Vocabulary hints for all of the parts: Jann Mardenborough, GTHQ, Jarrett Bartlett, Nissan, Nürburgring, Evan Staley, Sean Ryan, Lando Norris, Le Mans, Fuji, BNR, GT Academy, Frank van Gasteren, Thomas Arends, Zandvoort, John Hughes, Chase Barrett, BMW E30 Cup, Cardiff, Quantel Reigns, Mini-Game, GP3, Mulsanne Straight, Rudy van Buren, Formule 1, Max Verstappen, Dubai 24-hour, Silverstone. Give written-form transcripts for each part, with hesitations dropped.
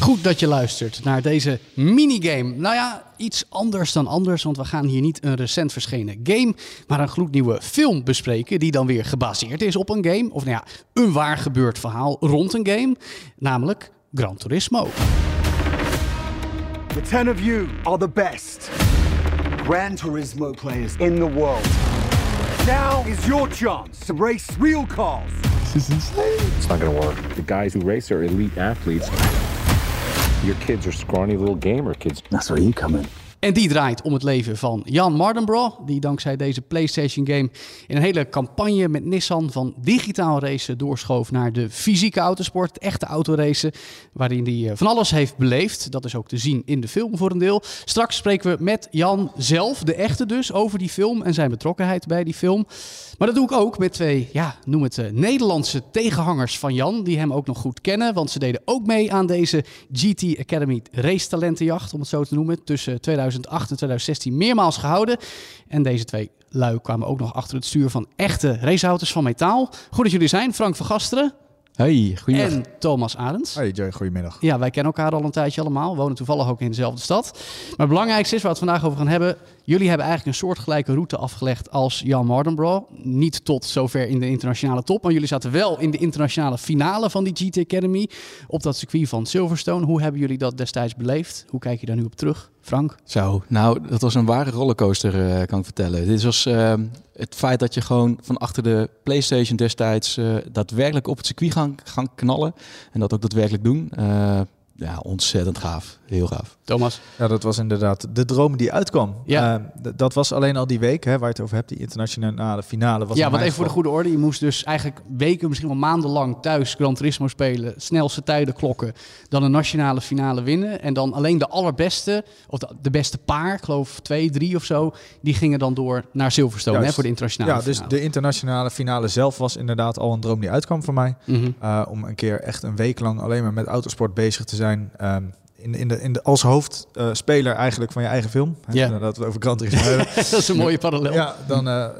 Goed dat je luistert naar deze minigame. Nou ja, iets anders dan anders, want we gaan hier niet een recent verschenen game, maar een gloednieuwe film bespreken die dan weer gebaseerd is op een game. Of nou ja, een waar gebeurd verhaal rond een game, namelijk Gran Turismo. The 10 of you are the best Gran Turismo players in the world. Now is your chance to race real cars. This is insane. It's not going to work. The guys who race are elite athletes. Your kids are scrawny little gamer kids. That's where you come in. En die draait om het leven van Jann Mardenborough, die dankzij deze PlayStation game in een hele campagne met Nissan van digitaal racen doorschoof naar de fysieke autosport, het echte autoracen, waarin hij van alles heeft beleefd. Dat is ook te zien in de film voor een deel. Straks spreken we met Jann zelf, de echte dus, over die film en zijn betrokkenheid bij die film. Maar dat doe ik ook met twee, ja, noem het Nederlandse tegenhangers van Jann, die hem ook nog goed kennen, want ze deden ook mee aan deze GT Academy race talentenjacht, om het zo te noemen, tussen 2008 en 2016 meermaals gehouden. En deze twee lui kwamen ook nog achter het stuur van echte raceauto's van metaal. Goed dat jullie zijn. Frank van Gasteren. Hey, goedemiddag. En Thomas Arends. Hey Joy, goedemiddag. Ja, wij kennen elkaar al een tijdje allemaal. We wonen toevallig ook in dezelfde stad. Maar het belangrijkste is, waar we het vandaag over gaan hebben, jullie hebben eigenlijk een soortgelijke route afgelegd als Jann Mardenborough. Niet tot zover in de internationale top, maar jullie zaten wel in de internationale finale van die GT Academy op dat circuit van Silverstone. Hoe hebben jullie dat destijds beleefd? Hoe kijk je daar nu op terug, Frank? Zo, nou, dat was een ware rollercoaster, kan ik vertellen. Dit was het feit dat je gewoon van achter de PlayStation destijds daadwerkelijk op het circuit gaan knallen en dat ook daadwerkelijk doen. Ja, ontzettend gaaf. Heel gaaf. Thomas? Ja, dat was inderdaad de droom die uitkwam. Ja. Dat was alleen al die week, hè, waar je het over hebt, die internationale finale. Ja, want even voor de goede orde. Je moest dus eigenlijk weken, misschien wel maanden lang thuis Gran Turismo spelen. Snelste tijden klokken. Dan een nationale finale winnen. En dan alleen de allerbeste, of de beste paar, ik geloof 2, 3 of zo, die gingen dan door naar Silverstone, hè, voor de internationale finale. Ja, dus de internationale finale zelf was inderdaad al een droom die uitkwam voor mij. Mm-hmm. Om een keer echt een week lang alleen maar met autosport bezig te zijn. Als hoofdspeler eigenlijk van je eigen film. Ja. Dat we over Gran Turismo hebben. Dat is een mooie parallel.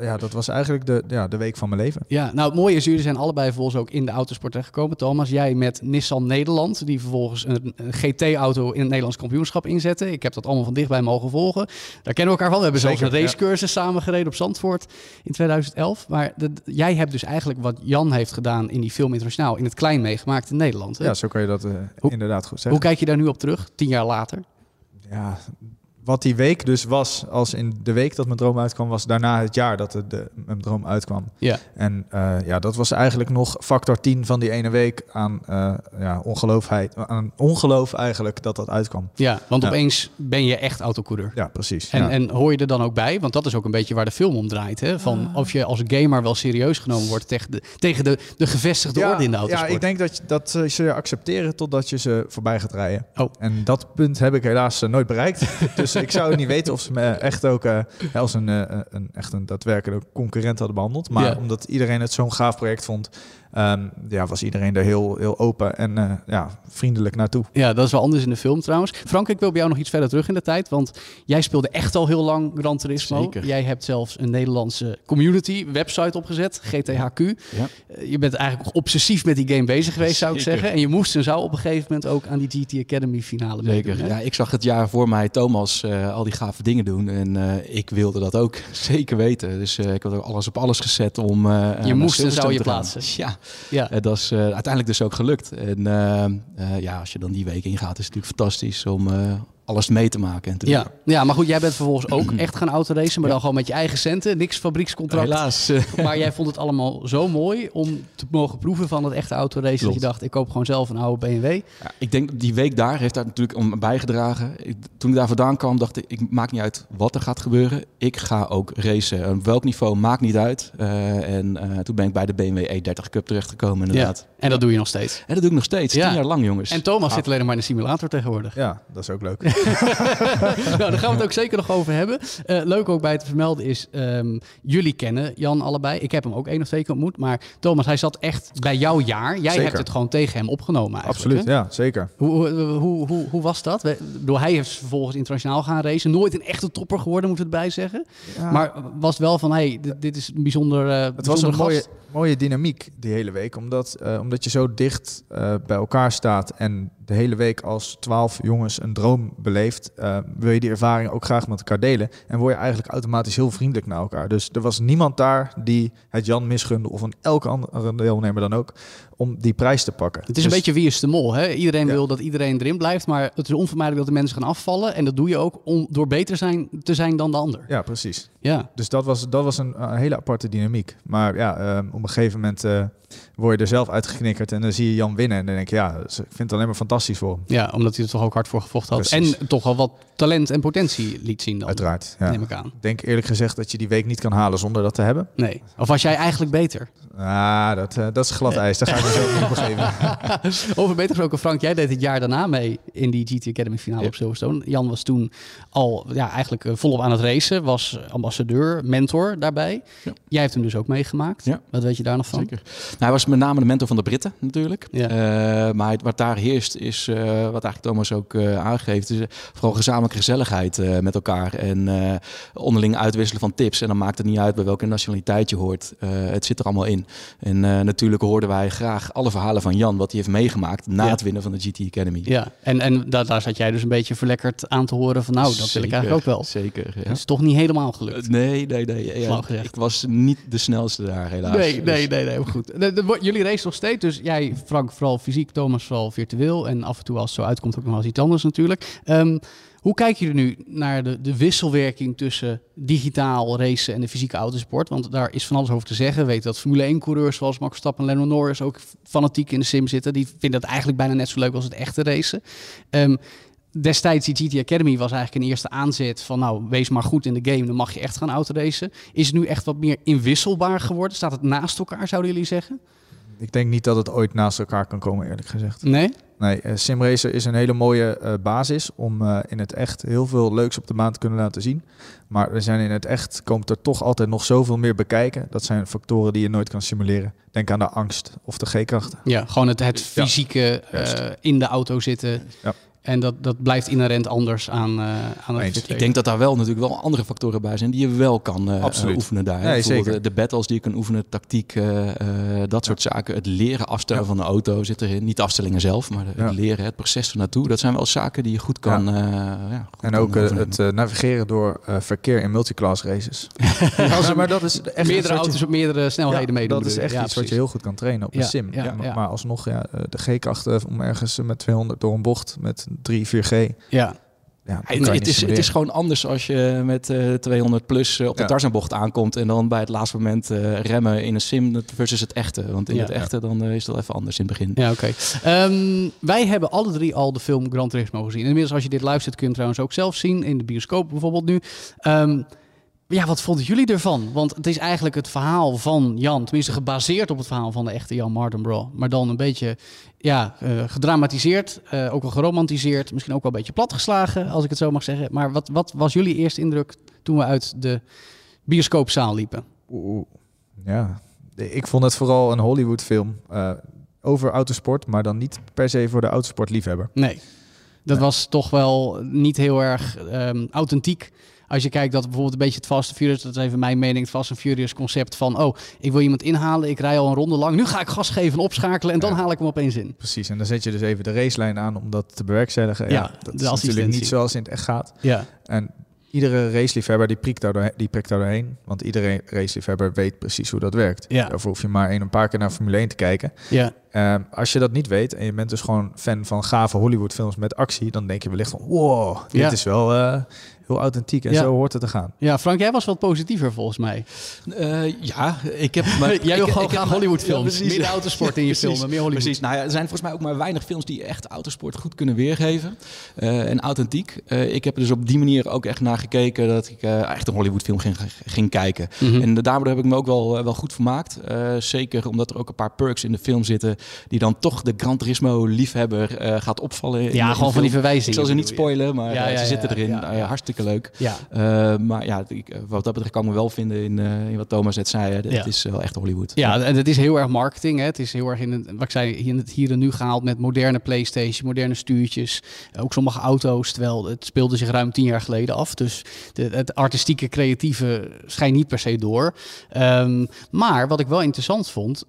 Ja, dat was eigenlijk de week van mijn leven. Ja, nou het mooie is, jullie zijn allebei vervolgens ook in de autosport terechtgekomen. Thomas, jij met Nissan Nederland, die vervolgens een GT-auto in het Nederlands kampioenschap inzette. Ik heb dat allemaal van dichtbij mogen volgen. Daar kennen we elkaar van. We hebben zelfs een racecursus samen gereden op Zandvoort in 2011. Maar jij hebt dus eigenlijk wat Jann heeft gedaan in die film internationaal in het klein meegemaakt in Nederland. Hè? Ja, zo kan je dat inderdaad goed zeggen. Hoe kijk je daar nu op terug, 10 jaar later? Ja, wat die week dus was, als in de week dat mijn droom uitkwam, was daarna het jaar dat mijn droom uitkwam. Ja. En dat was eigenlijk nog factor 10 van die ene week aan ongeloof eigenlijk dat uitkwam. Ja, want opeens ben je echt autocoureur. Ja, precies. En hoor je er dan ook bij? Want dat is ook een beetje waar de film om draait, hè? Van of je als gamer wel serieus genomen wordt tegen de gevestigde orde in de autosport. Ja, ik denk dat ze accepteren totdat je ze voorbij gaat rijden. Oh. En dat punt heb ik helaas nooit bereikt. Dus ik zou niet weten of ze me echt ook als een daadwerkelijke concurrent hadden behandeld. Maar omdat iedereen het zo'n gaaf project vond, was iedereen er heel, heel open en vriendelijk naartoe. Ja, dat is wel anders in de film trouwens. Frank, ik wil bij jou nog iets verder terug in de tijd. Want jij speelde echt al heel lang Gran Turismo. Zeker. Jij hebt zelfs een Nederlandse community website opgezet, GTHQ. Ja. Je bent eigenlijk obsessief met die game bezig geweest, zou ik zeggen. En je moest en zou op een gegeven moment ook aan die GT Academy finale meedoen. Zeker. Ja, ik zag het jaar voor mij Thomas al die gave dingen doen. En ik wilde dat ook zeker weten. Dus ik had ook alles op alles gezet om... je moest en zou je plaatsen. Ja. Ja. Dat is uiteindelijk dus ook gelukt. En als je dan die week ingaat, is het natuurlijk fantastisch om alles mee te maken. En te doen. Ja, maar goed, jij bent vervolgens ook echt gaan autoracen, maar dan gewoon met je eigen centen. Niks fabriekscontract. Helaas. Maar jij vond het allemaal zo mooi om te mogen proeven van het echte autoracen. Dat je dacht, ik koop gewoon zelf een oude BMW. Ja, ik denk, die week daar heeft daar natuurlijk om bijgedragen. Toen ik daar vandaan kwam, dacht ik, maakt niet uit wat er gaat gebeuren. Ik ga ook racen. Op welk niveau, maakt niet uit. En toen ben ik bij de BMW E30 Cup terechtgekomen, inderdaad. Ja. En dat doe je nog steeds? En dat doe ik nog steeds. 10 jaar lang, jongens. En Thomas zit alleen maar in de simulator tegenwoordig. Ja, dat is ook leuk. Nou, daar gaan we het ook zeker nog over hebben. Leuk ook bij te vermelden is, jullie kennen Jann allebei. Ik heb hem ook 1 of 2 keer ontmoet. Maar Thomas, hij zat echt bij jouw jaar. Jij hebt het gewoon tegen hem opgenomen eigenlijk. Absoluut, hè? Ja, zeker. Hoe was dat? Hij heeft vervolgens internationaal gaan racen. Nooit een echte topper geworden, moeten we erbij zeggen. Ja. Maar was het wel van, hey, dit is een bijzonder het was een mooie dynamiek die hele week. Omdat je zo dicht bij elkaar staat en de hele week als 12 jongens een droom beleeft, wil je die ervaring ook graag met elkaar delen. En word je eigenlijk automatisch heel vriendelijk naar elkaar. Dus er was niemand daar die het Jann misgunde, of een elke andere deelnemer dan ook, om die prijs te pakken. Het is een beetje wie is de mol. Hè? Iedereen wil dat iedereen erin blijft, maar het is onvermijdelijk dat de mensen gaan afvallen. En dat doe je ook door beter te zijn dan de ander. Ja, precies. Ja. Dus dat was een hele aparte dynamiek. Maar ja, op een gegeven moment word je er zelf uitgeknikkerd en dan zie je Jann winnen. En dan denk je, ja, ik vind het alleen maar fantastisch voor hem. Ja, omdat hij er toch ook hard voor gevochten had. Precies. En toch al wat talent en potentie liet zien dan. Uiteraard, ja. Neem ik aan. Ik denk eerlijk gezegd dat je die week niet kan halen zonder dat te hebben. Nee. Of was jij eigenlijk beter? Ah, dat is glad ijs. Daar ga ik me zo op geven. Over beter gesproken, Frank, jij deed het jaar daarna mee in die GT Academy finale op Silverstone. Jann was toen al eigenlijk volop aan het racen. Was ambassadeur, mentor daarbij. Ja. Jij hebt hem dus ook meegemaakt. Ja. Wat weet je daar nog van? Zeker. Nou, hij was met name de mentor van de Britten natuurlijk. Ja. Maar wat daar heerst is, wat eigenlijk Thomas ook aangeeft, is vooral gezamenlijke gezelligheid met elkaar. En onderling uitwisselen van tips. En dan maakt het niet uit bij welke nationaliteit je hoort. Het zit er allemaal in. En natuurlijk hoorden wij graag alle verhalen van Jann, wat hij heeft meegemaakt na het winnen van de GT Academy. Ja, en daar zat jij dus een beetje verlekkerd aan te horen van, nou, dat wil ik eigenlijk ook wel. Zeker, ja. Dat is toch niet helemaal gelukt. Nee. Ja, ik was niet de snelste daar, helaas. Nee, goed. Jullie racen nog steeds, dus jij, Frank, vooral fysiek, Thomas vooral virtueel. En af en toe als het zo uitkomt ook nog wel eens iets anders natuurlijk. Hoe kijken jullie nu naar de wisselwerking tussen digitaal racen en de fysieke autosport? Want daar is van alles over te zeggen. We weten dat Formule 1-coureurs zoals Max Verstappen en Lando Norris ook fanatiek in de sim zitten. Die vinden dat eigenlijk bijna net zo leuk als het echte racen. Destijds, die GT Academy was eigenlijk een eerste aanzet van, nou, wees maar goed in de game, dan mag je echt gaan autoracen. Is het nu echt wat meer inwisselbaar geworden? Staat het naast elkaar, zouden jullie zeggen? Ik denk niet dat het ooit naast elkaar kan komen, eerlijk gezegd. Nee? Nee, simracer is een hele mooie basis om in het echt heel veel leuks op de baan te kunnen laten zien. Maar in het echt komt er toch altijd nog zoveel meer bekijken. Dat zijn factoren die je nooit kan simuleren. Denk aan de angst of de G-krachten. Ja, gewoon het fysieke in de auto zitten. Ja. En dat blijft inherent anders aan het virtuele. Ik denk dat daar wel natuurlijk wel andere factoren bij zijn die je wel kan oefenen daar. Nee, bijvoorbeeld de battles die je kan oefenen, tactiek, dat soort zaken. Het leren afstellen van de auto zit erin. Niet de afstellingen zelf, maar het leren, het proces ernaartoe. Dat zijn wel zaken die je goed kan goed en ook kan het navigeren door verkeer in multiclass races. Maar dat is echt meerdere auto's op meerdere snelheden meedoen. Dat is echt iets wat je heel goed kan trainen op een sim. Ja, maar alsnog, de G-krachten om ergens met 200 door een bocht met 3, 4G. Ja. Ja, het is gewoon anders als je met 200 plus op de Tarzanbocht aankomt en dan bij het laatste moment remmen in een sim versus het echte. Want in het echte dan is dat even anders in het begin. Ja, oké. Wij hebben alle drie al de film Gran Turismo gezien. Inmiddels, als je dit live zit, kun je trouwens ook zelf zien in de bioscoop bijvoorbeeld nu. Ja, wat vonden jullie ervan? Want het is eigenlijk het verhaal van Jann, tenminste gebaseerd op het verhaal van de echte Jann Mardenborough, maar dan een beetje gedramatiseerd, ook wel geromantiseerd, misschien ook wel een beetje platgeslagen, als ik het zo mag zeggen. Maar wat was jullie eerste indruk toen we uit de bioscoopzaal liepen? Ja, ik vond het vooral een Hollywoodfilm over autosport, maar dan niet per se voor de autosportliefhebber. Nee, dat was toch wel niet heel erg authentiek. Als je kijkt dat bijvoorbeeld een beetje het Fast and Furious, dat is even mijn mening, het Fast and Furious concept van, oh, ik wil iemand inhalen, ik rij al een ronde lang, nu ga ik gas geven en opschakelen en dan haal ik hem opeens in. Precies, en dan zet je dus even de racelijn aan om dat te bewerkstelligen. Ja, dat is natuurlijk niet zoals in het echt gaat. Ja. En iedere raceliefhebber die prikt daar doorheen, want iedere raceliefhebber weet precies hoe dat werkt. Ja. Daarvoor hoef je maar een paar keer naar Formule 1 te kijken. Ja. Als je dat niet weet en je bent dus gewoon fan van gave Hollywoodfilms met actie, dan denk je wellicht van, wow, dit is wel Heel authentiek en zo hoort het te gaan. Ja, Frank, jij was wat positiever volgens mij. Ja, ik heb... jij wil gewoon graag Hollywoodfilms. Ja, meer autosport in je filmen, meer Hollywood. Precies. Nou ja, er zijn volgens mij ook maar weinig films die echt autosport goed kunnen weergeven. En authentiek. Ik heb er dus op die manier ook echt naar gekeken dat ik echt een Hollywoodfilm ging kijken. Mm-hmm. En daardoor heb ik me ook wel goed vermaakt. Zeker omdat er ook een paar perks in de film zitten die dan toch de Gran Turismo-liefhebber gaat opvallen. Ja, gewoon van die verwijzingen. Ik zal ze niet spoilen, maar ze zitten erin. Hartstikke leuk. Ja. Maar ja, wat dat betreft kan ik me wel vinden in wat Thomas net zei. Het is wel echt Hollywood. Ja, en het is heel erg marketing. Hè. Het is heel erg in het hier en nu gehaald met moderne PlayStation, moderne stuurtjes. Ook sommige auto's, terwijl het speelde zich ruim 10 jaar geleden af. Dus het artistieke, creatieve schijnt niet per se door. Maar wat ik wel interessant vond...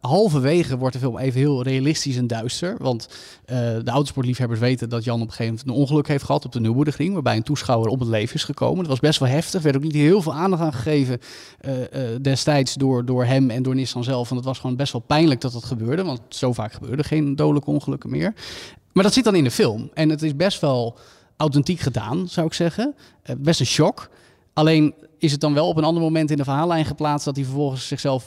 halverwege wordt de film even heel realistisch en duister. Want de autosportliefhebbers weten dat Jan op een gegeven moment een ongeluk heeft gehad op de Nürburgring, waarbij een toeschouwer om het leven is gekomen. Dat was best wel heftig. Er werd ook niet heel veel aandacht aan gegeven destijds door hem en door Nissan zelf. Want het was gewoon best wel pijnlijk dat dat gebeurde. Want zo vaak gebeurde geen dodelijke ongelukken meer. Maar dat zit dan in de film. En het is best wel authentiek gedaan, zou ik zeggen. Best een shock. Alleen is het dan wel op een ander moment in de verhaallijn geplaatst dat hij vervolgens zichzelf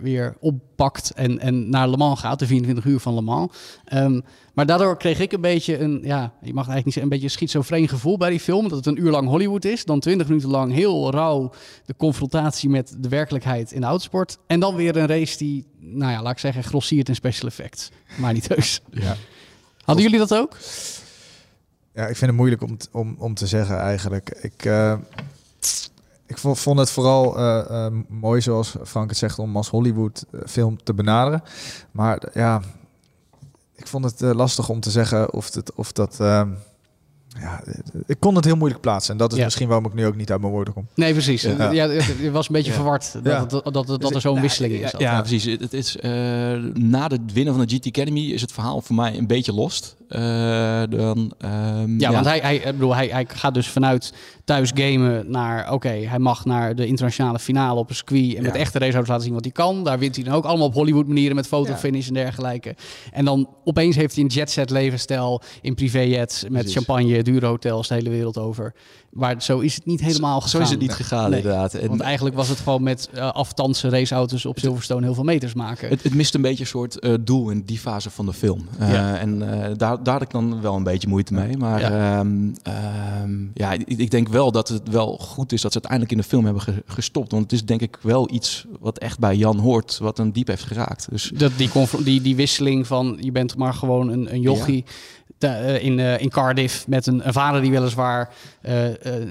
weer oppakt en naar Le Mans gaat, de 24 uur van Le Mans. Maar daardoor kreeg ik een beetje je mag eigenlijk niet zeggen, een beetje een schizofreen gevoel bij die film, dat het een uur lang Hollywood is, dan 20 minuten lang heel rauw de confrontatie met de werkelijkheid in de autosport en dan weer een race die, laat ik zeggen, grossiert in special effects, maar niet heus. Ja. Hadden jullie dat ook? Ja, ik vind het moeilijk om te zeggen eigenlijk. Ik vond het vooral mooi, zoals Frank het zegt, om als Hollywood-film te benaderen. Maar ik vond het lastig om te zeggen of dat... ik kon het heel moeilijk plaatsen. En dat is misschien waarom ik nu ook niet uit mijn woorden kom. Nee, precies. Ja, het was een beetje verward dat er zo'n wisseling is. Ja, precies. Het is, na het winnen van de GT Academy is het verhaal voor mij een beetje lost. Want hij gaat dus vanuit thuis gamen naar... hij mag naar de internationale finale op een circuit... en met echte raceauto's laten zien wat hij kan. Daar wint hij dan ook allemaal op Hollywood manieren... met fotofinish en dergelijke. En dan opeens heeft hij een jetset levensstijl... in privéjets met champagne, dure hotels... de hele wereld over. Maar zo is het niet helemaal gegaan. Zo is het niet gegaan, inderdaad. En want eigenlijk was het gewoon met aftansen raceauto's... op Silverstone heel veel meters maken. Het mist een beetje een soort doel in die fase van de film. Daar had ik dan wel een beetje moeite mee. Maar ik denk wel dat het wel goed is dat ze uiteindelijk in de film hebben gestopt. Want het is denk ik wel iets wat echt bij Jan hoort, wat hem diep heeft geraakt. Dus... Die wisseling van je bent maar gewoon een jochie... Ja. In Cardiff met een vader die weliswaar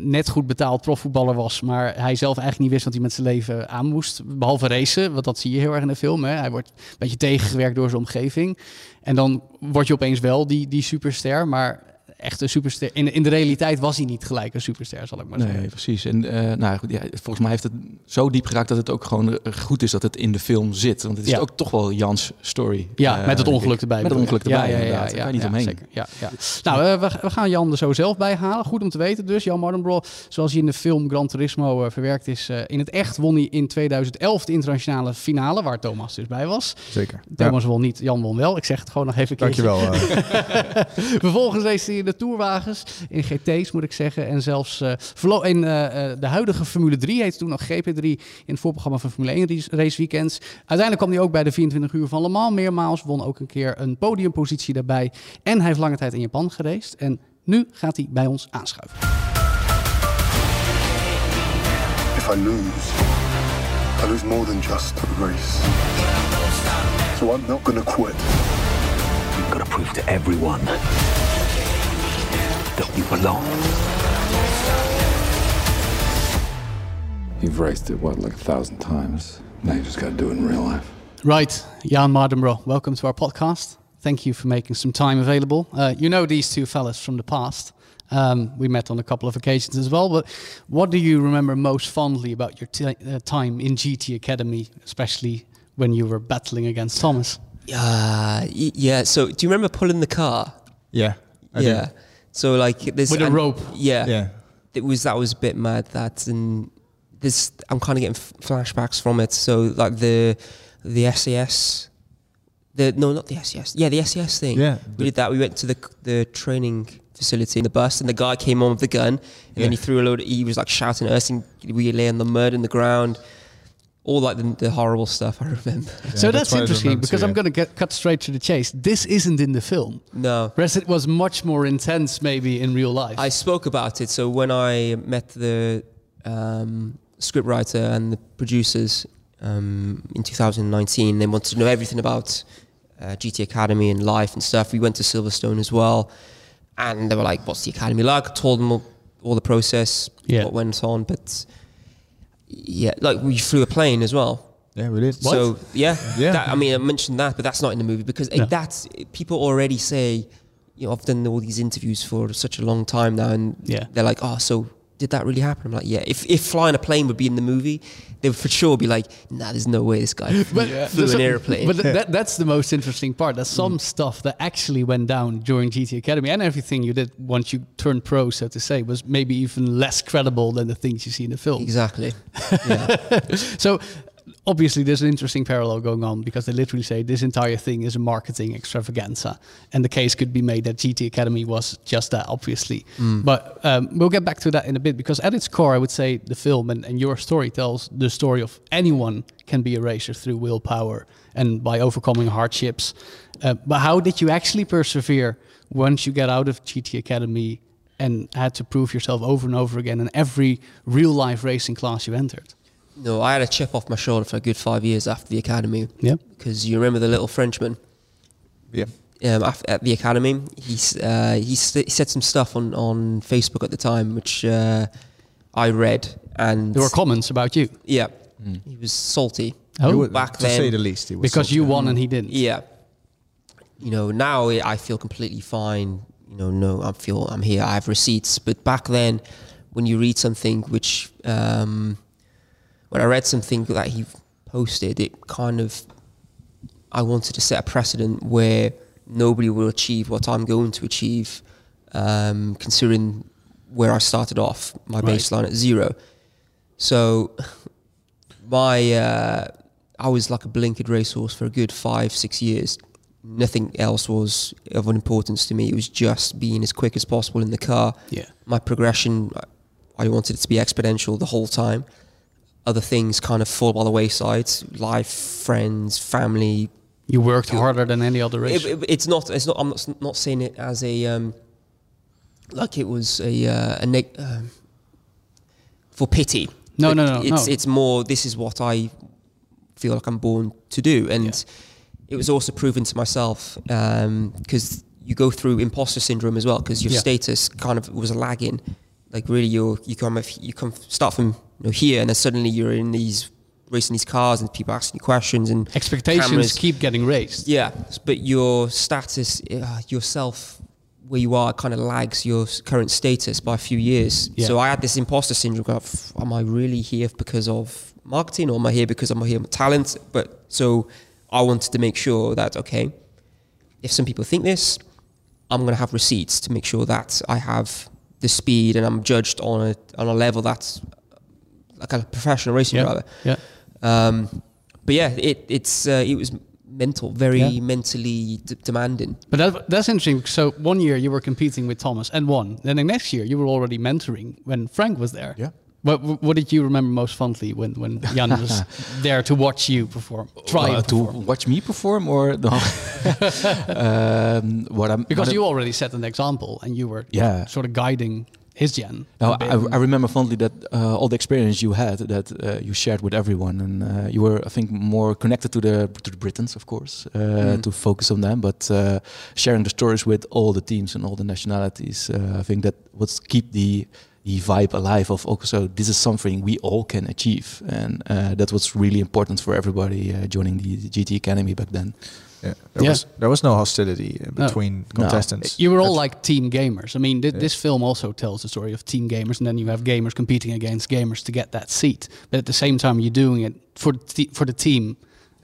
net goed betaald profvoetballer was, maar hij zelf eigenlijk niet wist wat hij met zijn leven aan moest, behalve racen, want dat zie je heel erg in de film. Hè? Hij wordt een beetje tegengewerkt door zijn omgeving en dan word je opeens wel die superster, maar... echt een superster. In de realiteit was hij niet gelijk een superster, zal ik maar zeggen. Nee, precies. En volgens mij heeft het zo diep geraakt dat het ook gewoon goed is dat het in de film zit. Want het is ook toch wel Jans story. Ja, met het ongeluk erbij. Met het ongeluk erbij, inderdaad. Daar ga je niet omheen. Zeker. Ja. Nou, we gaan Jan er zo zelf bij halen. Goed om te weten dus. Jann Mardenborough, zoals hij in de film Gran Turismo verwerkt is. In het echt won hij in 2011 de internationale finale, waar Thomas dus bij was. Zeker. Thomas won niet, Jan won wel. Ik zeg het gewoon nog even een keertje. Dankjewel. Vervolgens race hij de tourwagens, in GT's moet ik zeggen. En zelfs in de huidige Formule 3, heette toen nog GP3... in het voorprogramma van Formule 1 race weekends. Uiteindelijk kwam hij ook bij de 24 uur van Le Mans meermaals. Won ook een keer een podiumpositie daarbij. En hij heeft lange tijd in Japan geraced. En nu gaat hij bij ons aanschuiven. If I lose more than just a race. So I'm not gonna quit. You've got to prove to everyone... that you belong. You've raced it, what, like 1,000 times? Now you just got to do it in real life. Right, Jann Mardenborough, welcome to our podcast. Thank you for making some time available. You know these two fellas from the past. We met on a couple of occasions as well, but what do you remember most fondly about your time in GT Academy, especially when you were battling against Thomas? Yeah, so do you remember pulling the car? Yeah, I do. So like this with a rope. Yeah. That was a bit mad. That and this I'm kind of getting flashbacks from it. So like the SAS, the no not the SAS. Yeah, the SAS thing. Yeah, we did that. We went to the training facility in the bus, and the guy came on with the gun, and then he threw a load of, he was like shouting at us, and we lay on the mud in the ground. All like the horrible stuff I remember. Yeah, so that's interesting because I'm going to cut straight to the chase. This isn't in the film. No. Whereas it was much more intense maybe in real life. I spoke about it. So when I met the scriptwriter and the producers in 2019, they wanted to know everything about GT Academy and life and stuff. We went to Silverstone as well. And they were like, what's the Academy like? I told them all the process, what went on, but... Yeah, like we flew a plane as well. Yeah, we did. So that, I mean, I mentioned that, but that's not in the movie because that's people already say. You know, I've done all these interviews for such a long time now, and they're like, "Oh, so did that really happen?" I'm like, "Yeah." If flying a plane would be in the movie, they would for sure be like, "Nah, there's no way this guy flew an airplane." But that's the most interesting part. There's some stuff that actually went down during GT Academy, and everything you did once you turned pro, so to say, was maybe even less credible than the things you see in the film. Exactly. So. Obviously, there's an interesting parallel going on because they literally say this entire thing is a marketing extravaganza. And the case could be made that GT Academy was just that, obviously. But we'll get back to that in a bit because at its core, I would say the film and your story tells the story of anyone can be a racer through willpower and by overcoming hardships. But how did you actually persevere once you got out of GT Academy and had to prove yourself over and over again in every real life racing class you entered? No, I had a chip off my shoulder for a good 5 years after the academy. Yeah, because you remember the little Frenchman. Yeah. At the academy, he said some stuff on Facebook at the time, which I read, and there were comments about you. Yeah, he was salty. Oh, back then, to say the least, he was because salty. You won and he didn't. Yeah. You know, now I feel completely fine. You know, I'm here. I have receipts. But back then, when you read something which. When I read something that he posted, it kind of, I wanted to set a precedent where nobody will achieve what I'm going to achieve, considering where I started off, my baseline at zero. So I was like a blinkered racehorse for a good 5-6 years. Nothing else was of an importance to me. It was just being as quick as possible in the car. Yeah. My progression, I wanted it to be exponential the whole time. Other things kind of fall by the wayside. Life, friends, family. You worked harder than any other race. It's not. I'm not saying it as a like it was a for pity. No. It's more. This is what I feel like I'm born to do, and it was also proven to myself because you go through imposter syndrome as well because your status kind of was lagging. Like really, you start from. You know, here and then suddenly you're in these racing these cars and people asking you questions and expectations keep getting raised. Yeah, but your status, yourself, where you are, kind of lags your current status by a few years. Yeah. So I had this imposter syndrome. Of, am I really here because of marketing, or am I here because I'm here with talent? But so I wanted to make sure that okay, if some people think this, I'm going to have receipts to make sure that I have the speed and I'm judged on a level that's. Like a professional racing driver. Yeah. But yeah, it was mental, very mentally demanding. But that's interesting. So 1 year you were competing with Thomas and won. Then the next year you were already mentoring when Frank was there. Yeah. What did you remember most fondly when Jann was there to watch you perform? Watch me perform, or no? Because you already set an example and you were sort of guiding. His Jann. Now I remember fondly that all the experience you had that you shared with everyone, and you were, I think, more connected to the Britons, of course, to focus on them. But sharing the stories with all the teams and all the nationalities, I think that would keep the vibe alive of also this is something we all can achieve, and that was really important for everybody joining the GT Academy back then. Yeah, there was no hostility between contestants. You were all like team gamers. I mean, this film also tells the story of team gamers, and then you have gamers competing against gamers to get that seat. But at the same time, you're doing it for the team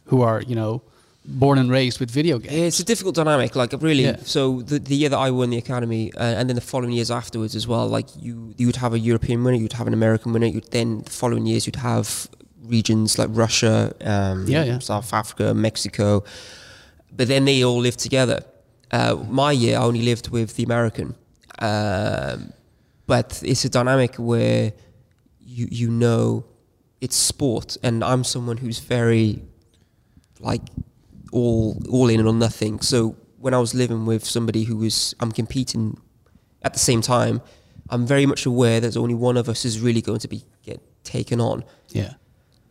who are, you know, born and raised with video games. It's a difficult dynamic, like really. Yeah. So the year that I won the academy, and then the following years afterwards as well, like you would have a European winner, you'd have an American winner, then the following years you'd have regions like Russia, South Africa, Mexico. But then they all lived together. My year, I only lived with the American. But it's a dynamic where you know it's sport, and I'm someone who's very like all in and all nothing. So when I was living with somebody who was, I'm competing at the same time, I'm very much aware that only one of us is really going to get taken on. Yeah,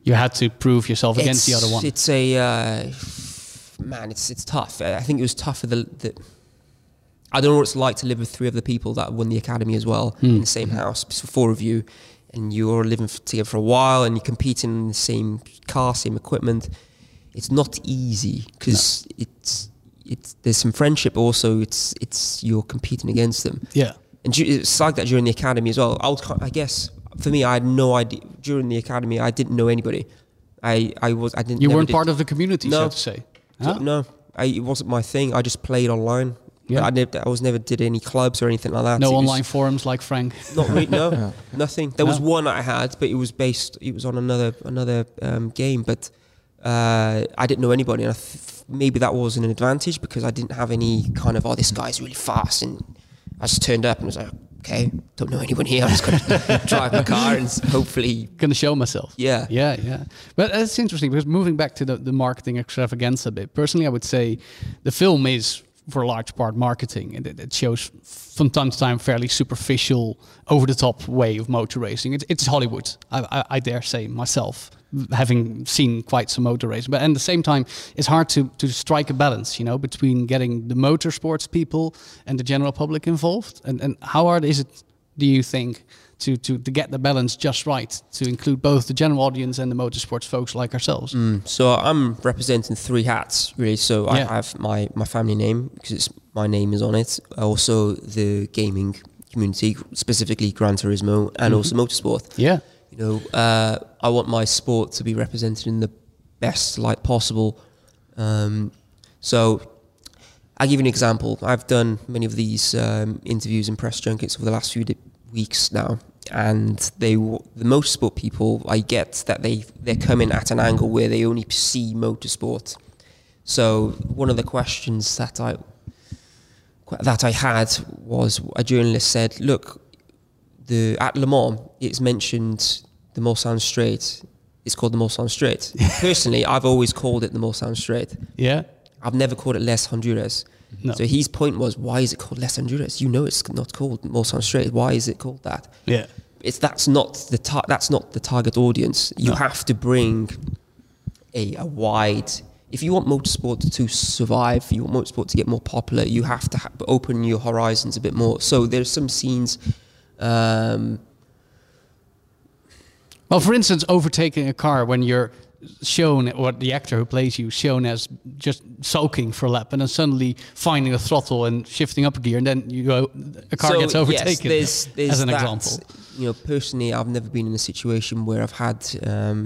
you had to prove yourself against the other one. It's a man. It's tough. I think it was tough for the I don't know what it's like to live with three other people that won the academy as well in the same house. So four of you, and you're living together for a while, and you're competing in the same car, same equipment. It's not easy because it's there's some friendship also. It's you're competing against them. Yeah, and it's like that during the academy as well. I guess for me, I had no idea during the academy. I didn't know anybody. I didn't. You weren't part of the community, no. So to say. Huh? No, it wasn't my thing. I just played online. Yeah. I never did any clubs or anything like that. No online forums like Frank. Not really, no, yeah. Nothing. There was one I had, but it was on another game. But I didn't know anybody, and maybe that wasn't an advantage because I didn't have any kind of, oh, this guy's really fast, and I just turned up and was like, okay, don't know anyone here. I'm just gonna drive my car and hopefully gonna show myself. Yeah, yeah, yeah. But it's interesting because moving back to the marketing extravaganza bit. Personally, I would say the film is, for a large part, marketing, and it shows from time to time fairly superficial, over-the-top way of motor racing. It's Hollywood, I dare say myself, having seen quite some motor racing. But at the same time, it's hard to strike a balance, you know, between getting the motorsports people and the general public involved. And how hard is it, do you think, to get the balance just right, to include both the general audience and the motorsports folks like ourselves? So I'm representing three hats, really. So I have my family name, because my name is on it. Also the gaming community, specifically Gran Turismo, and also motorsport. Yeah. You know, I want my sport to be represented in the best light possible. So I'll give you an example. I've done many of these interviews and press junkets over the last few weeks now, and the motorsport people, I get that they're coming at an angle where they only see motorsport. So one of the questions that I had was, a journalist said, look, at Le Mans, it's mentioned the Mulsanne Straight. It's called the Mulsanne Straight. Personally, I've always called it the Mulsanne Straight. Yeah. I've never called it Les Honduras. No. So his point was, why is it called Les Honduras? You know, it's not called Mulsanne Straight. Why is it called that? Yeah, that's not the target audience. You have to bring a wide. If you want motorsport to survive, you want motorsport to get more popular, you have to open your horizons a bit more. So there's some scenes. Well, for instance, overtaking a car when you're shown, or the actor who plays you shown as just soaking for a lap, and then suddenly finding a throttle and shifting up a gear, and then a car gets overtaken. Yes, there's as an example. You know, personally, I've never been in a situation where I've had a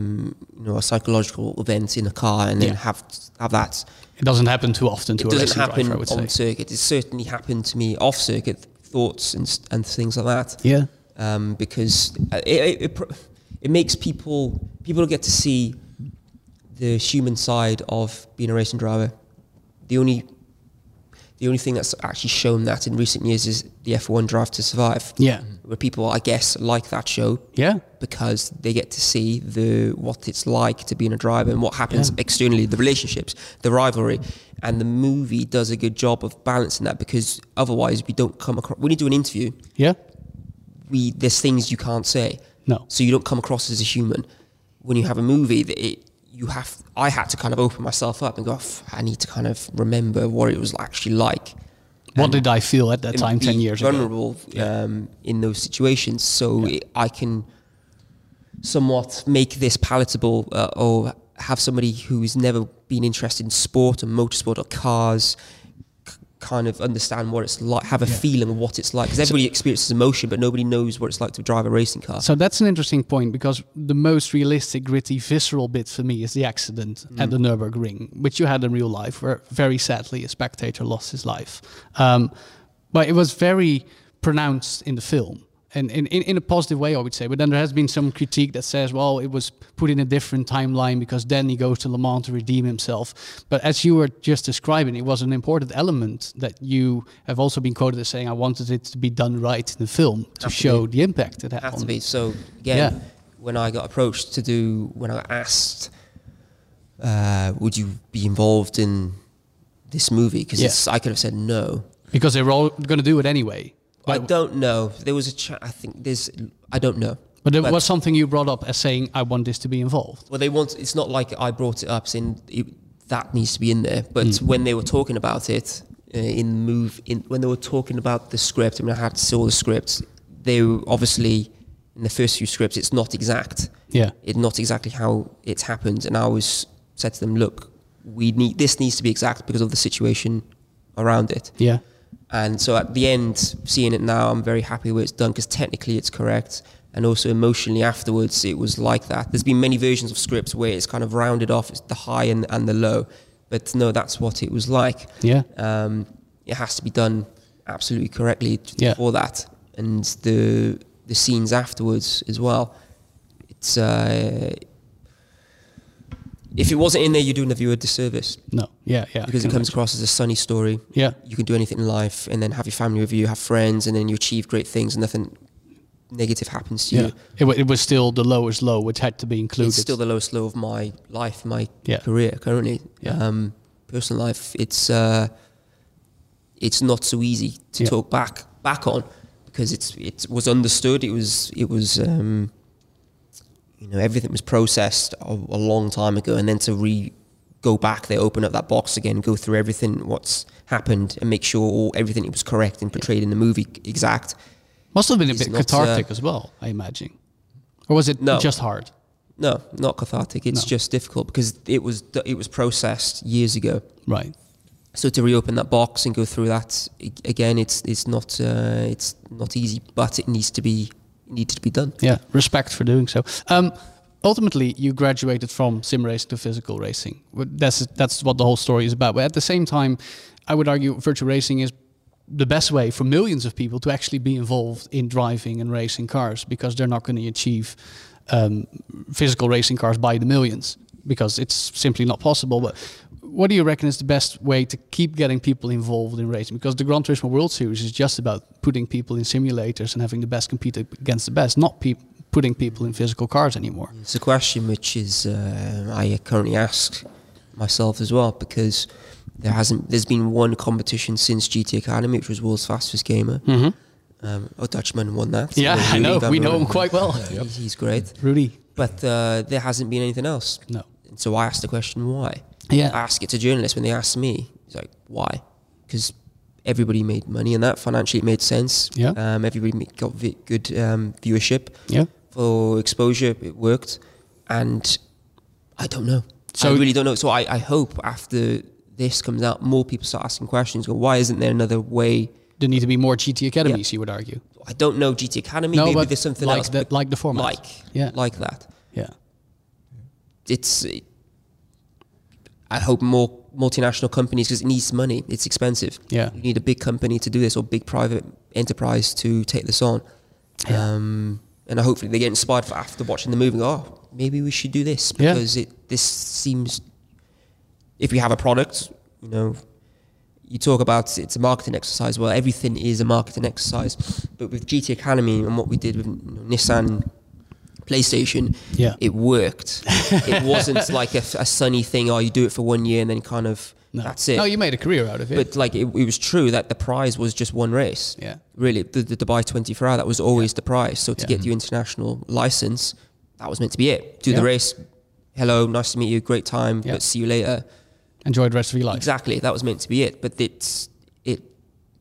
psychological event in a car and then have that. It doesn't happen too often. It doesn't happen on circuit. It certainly happened to me off circuit, thoughts and things like that. Yeah, because it makes people get to see the human side of being a racing driver. The only thing that's actually shown that in recent years is the F1 Drive to Survive. Yeah, where people, I guess, like that show. Yeah, because they get to see what it's like to be in a driver and what happens externally, the relationships, the rivalry, and the movie does a good job of balancing that, because otherwise we don't come across. When you do an interview, there's things you can't say. No, so you don't come across as a human. When you have a movie, I had to kind of open myself up and go, I need to kind of remember what it was actually like. What did I feel at that time 10 years ago? Vulnerable in those situations. So I can somewhat make this palatable, or have somebody who's never been interested in sport and motorsport or cars kind of understand what it's like, have a feeling of what it's like, because everybody experiences emotion, but nobody knows what it's like to drive a racing car. So that's an interesting point, because the most realistic, gritty, visceral bit for me is the accident at the Nürburgring, which you had in real life, where very sadly a spectator lost his life. But it was very pronounced in the film. in a positive way, I would say. But then there has been some critique that says, well, it was put in a different timeline because then he goes to Le Mans to redeem himself. But as you were just describing, it was an important element that you have also been quoted as saying, I wanted it to be done right in the film to show the impact it had on me. So again, when I got approached to do, when I asked, would you be involved in this movie? Because I could have said no. Because they were all going to do it anyway. I don't know. There was a chat. I think there's. I don't know. But there was something you brought up as saying, I want this to be involved. Well, they want. It's not like I brought it up saying that needs to be in there. But when they were talking about it when they were talking about the script, I mean, I had to see all the scripts. They were obviously in the first few scripts. It's not exact. Yeah. It's not exactly how it's happened. And I always said to them, look, we need this needs to be exact because of the situation around it. Yeah. And so at the end, seeing it now, I'm very happy where it's done because technically it's correct. And also emotionally afterwards, it was like that. There's been many versions of scripts where it's kind of rounded off. It's the high and the low. But no, that's what it was like. Yeah. It has to be done absolutely correctly for that. And the scenes afterwards as well. It's if it wasn't in there, you're doing the viewer a disservice. No, because it comes across as a sunny story. Yeah, you can do anything in life, and then have your family with you, have friends, and then you achieve great things, and nothing negative happens to you. It was still the lowest low, which had to be included. It's still the lowest low of my life, my career currently. Yeah. Personal life, it's not so easy to talk back on because it was understood. It was. You know, everything was processed a long time ago, and then to go back there, open up that box again, go through everything, what's happened, and make sure everything was correct and portrayed in the movie exact. Must have been a bit cathartic as well, I imagine. Or was it just hard? No, not cathartic. It's just difficult because it was processed years ago. Right. So to reopen that box and go through that again, it's not easy, but it needed to be done. Yeah, respect for doing so. Ultimately, you graduated from sim racing to physical racing. That's what the whole story is about. But at the same time, I would argue virtual racing is the best way for millions of people to actually be involved in driving and racing cars because they're not going to achieve physical racing cars by the millions because it's simply not possible. But what do you reckon is the best way to keep getting people involved in racing? Because the Gran Turismo World Series is just about putting people in simulators and having the best compete against the best, not putting people in physical cars anymore. It's a question which is I currently ask myself as well, because there's been one competition since GT Academy, which was World's Fastest Gamer. Mm-hmm. A Dutchman won that. Yeah, I know. We know him quite well. He's great. Rudy. But there hasn't been anything else. No. And so I asked the question, why? Yeah. I ask it to journalists when they ask me. It's like, why? Because everybody made money and that financially it made sense. Yeah. Everybody got good viewership. Yeah. For exposure, it worked. And I don't know. So I really don't know. So I hope after this comes out, more people start asking questions. Well, why isn't there another way? There need to be more GT Academies, you would argue. I don't know GT Academy. No, maybe there's something else. Like the format. Like that. Yeah. I hope more multinational companies, because it needs money. It's expensive. Yeah. You need a big company to do this or big private enterprise to take this on. Yeah. And hopefully they get inspired after watching the movie. Oh, maybe we should do this because this seems, if we have a product, you know, you talk about it's a marketing exercise. Well, everything is a marketing exercise. But with GT Academy and what we did with Nissan, PlayStation, it worked. It wasn't like a sunny thing, you do it for 1 year and then kind of, that's it. No, you made a career out of it. But like, it was true that the prize was just one race. Yeah. Really, the Dubai 24-hour, that was always the prize. So to get your international license, that was meant to be it. Do the race, hello, nice to meet you, great time, but see you later. Enjoy the rest of your life. Exactly, that was meant to be it. But it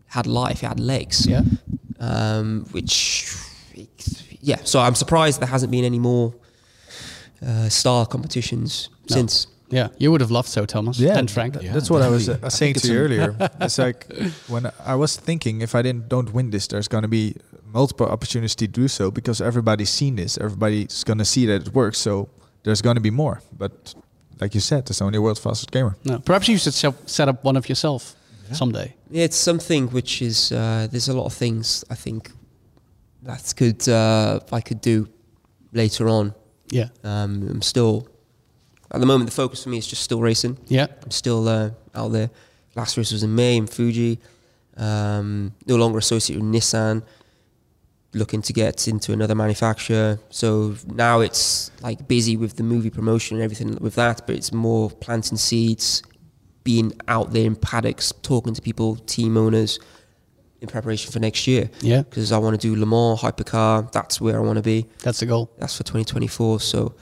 had life, it had legs. Yeah. So I'm surprised there hasn't been any more star competitions since. Yeah, you would have loved so, Thomas and Frank. That's what I was saying to you earlier. It's like when I was thinking, if I don't win this, there's going to be multiple opportunities to do so because everybody's seen this. Everybody's going to see that it works. So there's going to be more. But like you said, there's only World's Fastest Gamer. No, perhaps you should set up one of yourself someday. Yeah, it's something which is there's a lot of things I think that's good. I could do later on. Yeah. I'm still at the moment. The focus for me is just still racing. Yeah. I'm still out there. Last race was in May in Fuji. No longer associated with Nissan. Looking to get into another manufacturer. So now it's like busy with the movie promotion and everything with that, but it's more planting seeds, being out there in paddocks, talking to people, team owners, in preparation for next year. Yeah. Because I want to do Le Mans, hypercar. That's where I want to be. That's the goal. That's for 2024. So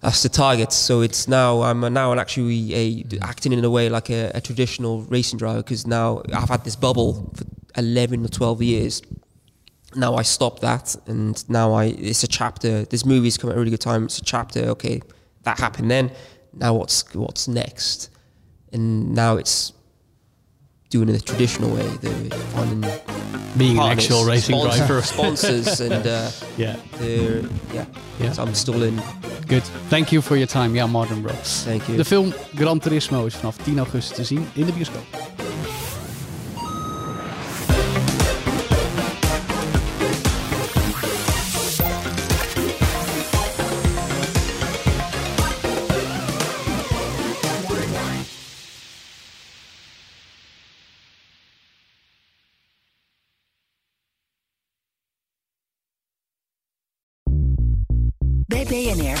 that's the target. So it's now, I'm now actually acting in a way like a traditional racing driver, because now I've had this bubble for 11 or 12 years. Now I stopped that, and now it's a chapter. This movie's come at a really good time. It's a chapter. Okay, that happened then. Now what's next? And now it's doing it the traditional way, the finding being partners, an actual racing driver, sponsors, and So I'm still in. Good. Thank you for your time, Jann Mardenborough. Thank you. De film Gran Turismo is vanaf 10 augustus te zien in de bioscoop. BNR